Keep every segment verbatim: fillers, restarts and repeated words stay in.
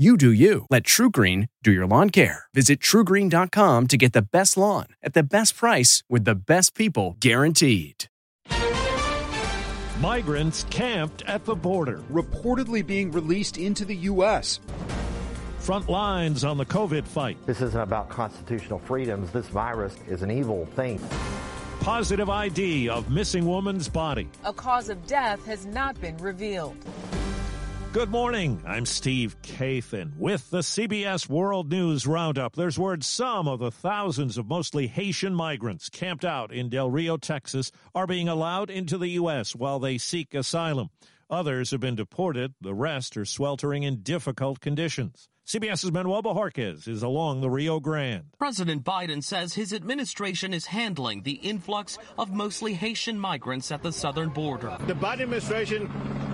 You do you. Let TruGreen do your lawn care. Visit TruGreen dot com to get the best lawn at the best price with the best people guaranteed. Migrants camped at the border reportedly being released into the U S Front lines on the COVID fight. This isn't about constitutional freedoms. This virus is an evil thing. Positive I D of missing woman's body. A cause of death has not been revealed. Good morning. I'm Steve Kathan with the C B S World News Roundup. There's word some of the thousands of mostly Haitian migrants camped out in Del Rio, Texas, are being allowed into the U S while they seek asylum. Others have been deported. The rest are sweltering in difficult conditions. CBS's Manuel Bajorquez is along the Rio Grande. President Biden says his administration is handling the influx of mostly Haitian migrants at the southern border. The Biden administration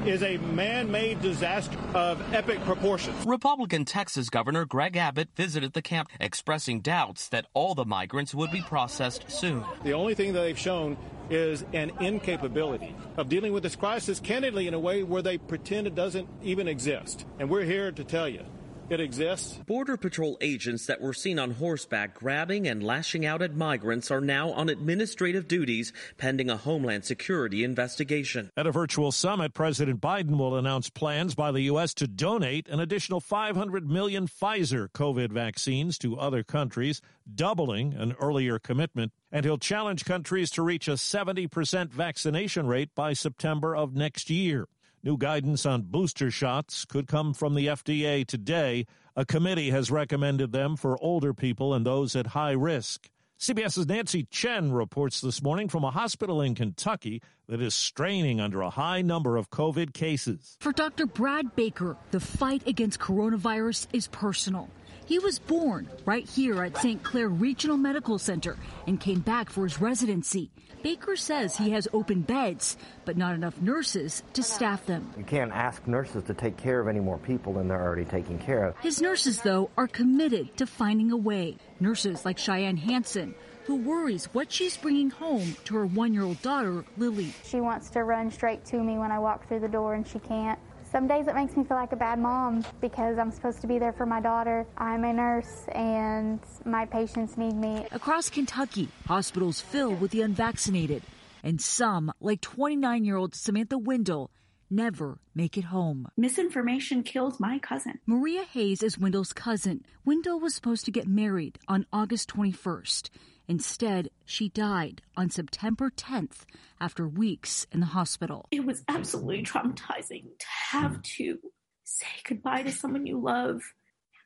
is a man-made disaster of epic proportions. Republican Texas Governor Greg Abbott visited the camp, expressing doubts that all the migrants would be processed soon. The only thing that they've shown is an incapability of dealing with this crisis candidly in a way where they pretend it doesn't even exist. And we're here to tell you. It exists. Border Patrol agents that were seen on horseback grabbing and lashing out at migrants are now on administrative duties pending a Homeland Security investigation. At a virtual summit, President Biden will announce plans by the U S to donate an additional five hundred million Pfizer COVID vaccines to other countries, doubling an earlier commitment. And he'll challenge countries to reach a seventy percent vaccination rate by September of next year. New guidance on booster shots could come from the F D A today. A committee has recommended them for older people and those at high risk. CBS's Nancy Chen reports this morning from a hospital in Kentucky that is straining under a high number of COVID cases. For Doctor Brad Baker, the fight against coronavirus is personal. He was born right here at Saint Clair Regional Medical Center and came back for his residency. Baker says he has open beds, but not enough nurses to staff them. You can't ask nurses to take care of any more people than they're already taking care of. His nurses, though, are committed to finding a way. Nurses like Cheyenne Hansen, who worries what she's bringing home to her one-year-old daughter, Lily. She wants to run straight to me when I walk through the door, and she can't. Some days it makes me feel like a bad mom because I'm supposed to be there for my daughter. I'm a nurse and my patients need me. Across Kentucky, hospitals fill with the unvaccinated, and some, like twenty-nine-year-old Samantha Wendell, never make it home. Misinformation killed my cousin. Maria Hayes is Wendell's cousin. Wendell was supposed to get married on August twenty-first. Instead, she died on September tenth after weeks in the hospital. It was absolutely traumatizing to have to say goodbye to someone you love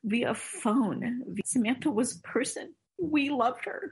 via phone. Samantha was a person. We loved her.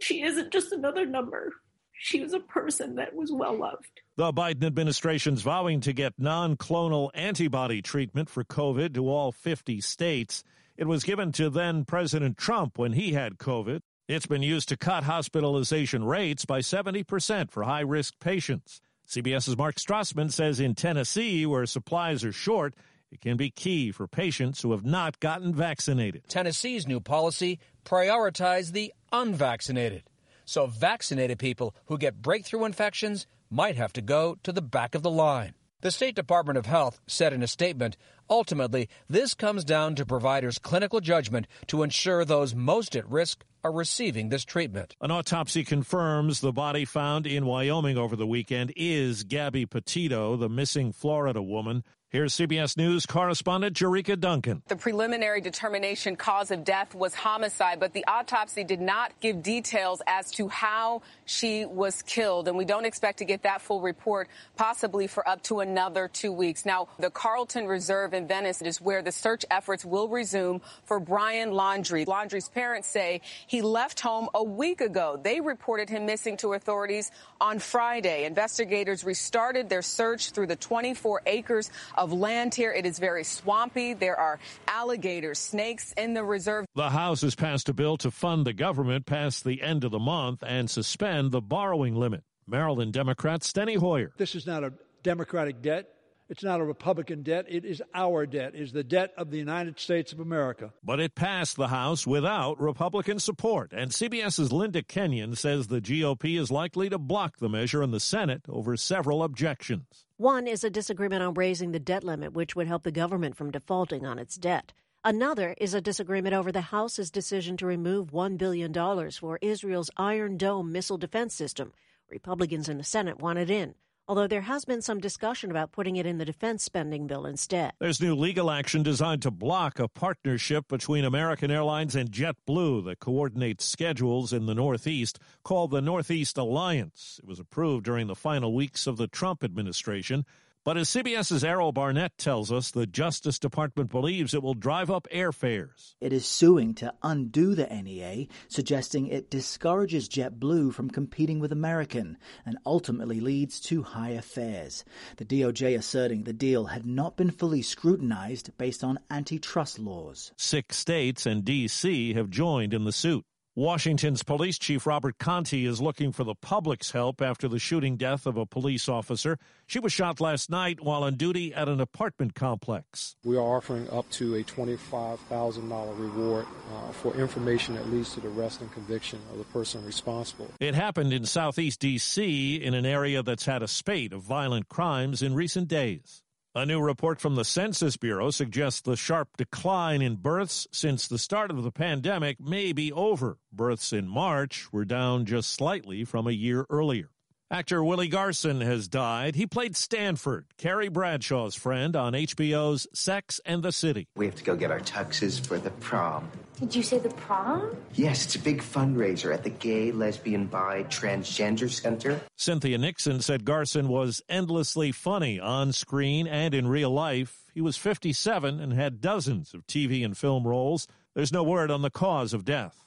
She isn't just another number. She was a person that was well-loved. The Biden administration's vowing to get non-clonal antibody treatment for COVID to all fifty states. It was given to then-President Trump when he had COVID. It's been used to cut hospitalization rates by seventy percent for high-risk patients. CBS's Mark Strassman says in Tennessee, where supplies are short, it can be key for patients who have not gotten vaccinated. Tennessee's new policy prioritizes the unvaccinated. So vaccinated people who get breakthrough infections might have to go to the back of the line. The State Department of Health said in a statement, ultimately, this comes down to providers' clinical judgment to ensure those most at risk are receiving this treatment. An autopsy confirms the body found in Wyoming over the weekend is Gabby Petito, the missing Florida woman. Here's C B S News correspondent Jerika Duncan. The preliminary determination cause of death was homicide, but the autopsy did not give details as to how she was killed. And we don't expect to get that full report possibly for up to another two weeks. Now, the Carlton Reserve in Venice is where the search efforts will resume for Brian Laundrie. Laundrie's parents say he left home a week ago. They reported him missing to authorities on Friday. Investigators restarted their search through the twenty-four acres of of land here. It is very swampy. There are alligators, snakes in the reserve. The House has passed a bill to fund the government past the end of the month and suspend the borrowing limit. Maryland Democrat Steny Hoyer. This is not a Democratic debt. It's not a Republican debt. It is our debt. It is the debt of the United States of America. But it passed the House without Republican support. And CBS's Linda Kenyon says the G O P is likely to block the measure in the Senate over several objections. One is a disagreement on raising the debt limit, which would help the government from defaulting on its debt. Another is a disagreement over the House's decision to remove one billion dollars for Israel's Iron Dome missile defense system. Republicans in the Senate want it in, although there has been some discussion about putting it in the defense spending bill instead. There's new legal action designed to block a partnership between American Airlines and JetBlue that coordinates schedules in the Northeast, called the Northeast Alliance. It was approved during the final weeks of the Trump administration. But as CBS's Errol Barnett tells us, the Justice Department believes it will drive up airfares. It is suing to undo the N E A, suggesting it discourages JetBlue from competing with American and ultimately leads to higher fares. The D O J asserting the deal had not been fully scrutinized based on antitrust laws. Six states and D C have joined in the suit. Washington's police chief Robert Conte is looking for the public's help after the shooting death of a police officer. She was shot last night while on duty at an apartment complex. We are offering up to a twenty-five thousand dollars reward uh, for information that leads to the arrest and conviction of the person responsible. It happened in Southeast D C in an area that's had a spate of violent crimes in recent days. A new report from the Census Bureau suggests the sharp decline in births since the start of the pandemic may be over. Births in March were down just slightly from a year earlier. Actor Willie Garson has died. He played Stanford, Carrie Bradshaw's friend, on H B O's Sex and the City. We have to go get our tuxes for the prom. Did you say the prom? Yes, it's a big fundraiser at the Gay, Lesbian, Bi, Transgender Center. Cynthia Nixon said Garson was endlessly funny on screen and in real life. He was fifty-seven and had dozens of T V and film roles. There's no word on the cause of death.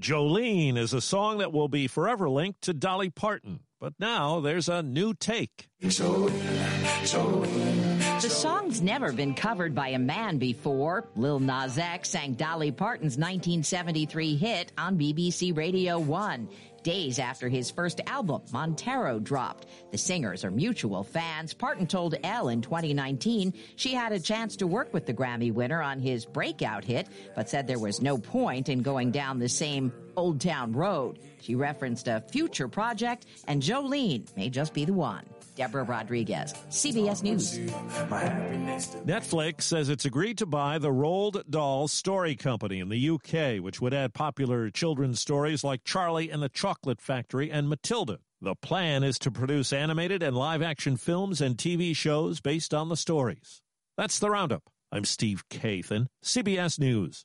Jolene is a song that will be forever linked to Dolly Parton. But now there's a new take. Jolene, Jolene. The song's never been covered by a man before. Lil Nas X sang Dolly Parton's nineteen seventy-three hit on B B C Radio one, days after his first album, Montero, dropped. The singers are mutual fans. Parton told Elle in twenty nineteen she had a chance to work with the Grammy winner on his breakout hit, but said there was no point in going down the same Old Town Road. She referenced a future project, and Jolene may just be the one. Deborah Rodriguez, C B S News. Netflix says it's agreed to buy the Roald Dahl Story Company in the U K, which would add popular children's stories like Charlie and the Chocolate Factory and Matilda. The plan is to produce animated and live-action films and T V shows based on the stories. That's the Roundup. I'm Steve Kathan, C B S News.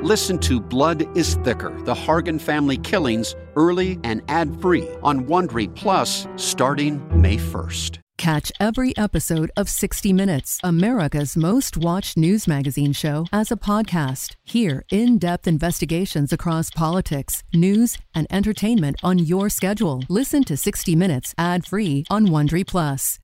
Listen to Blood is Thicker, the Hargan family killings, early and ad-free on Wondery Plus starting May first. Catch every episode of sixty minutes, America's most watched news magazine show, as a podcast. Hear in-depth investigations across politics, news, and entertainment on your schedule. Listen to sixty minutes ad-free on Wondery Plus.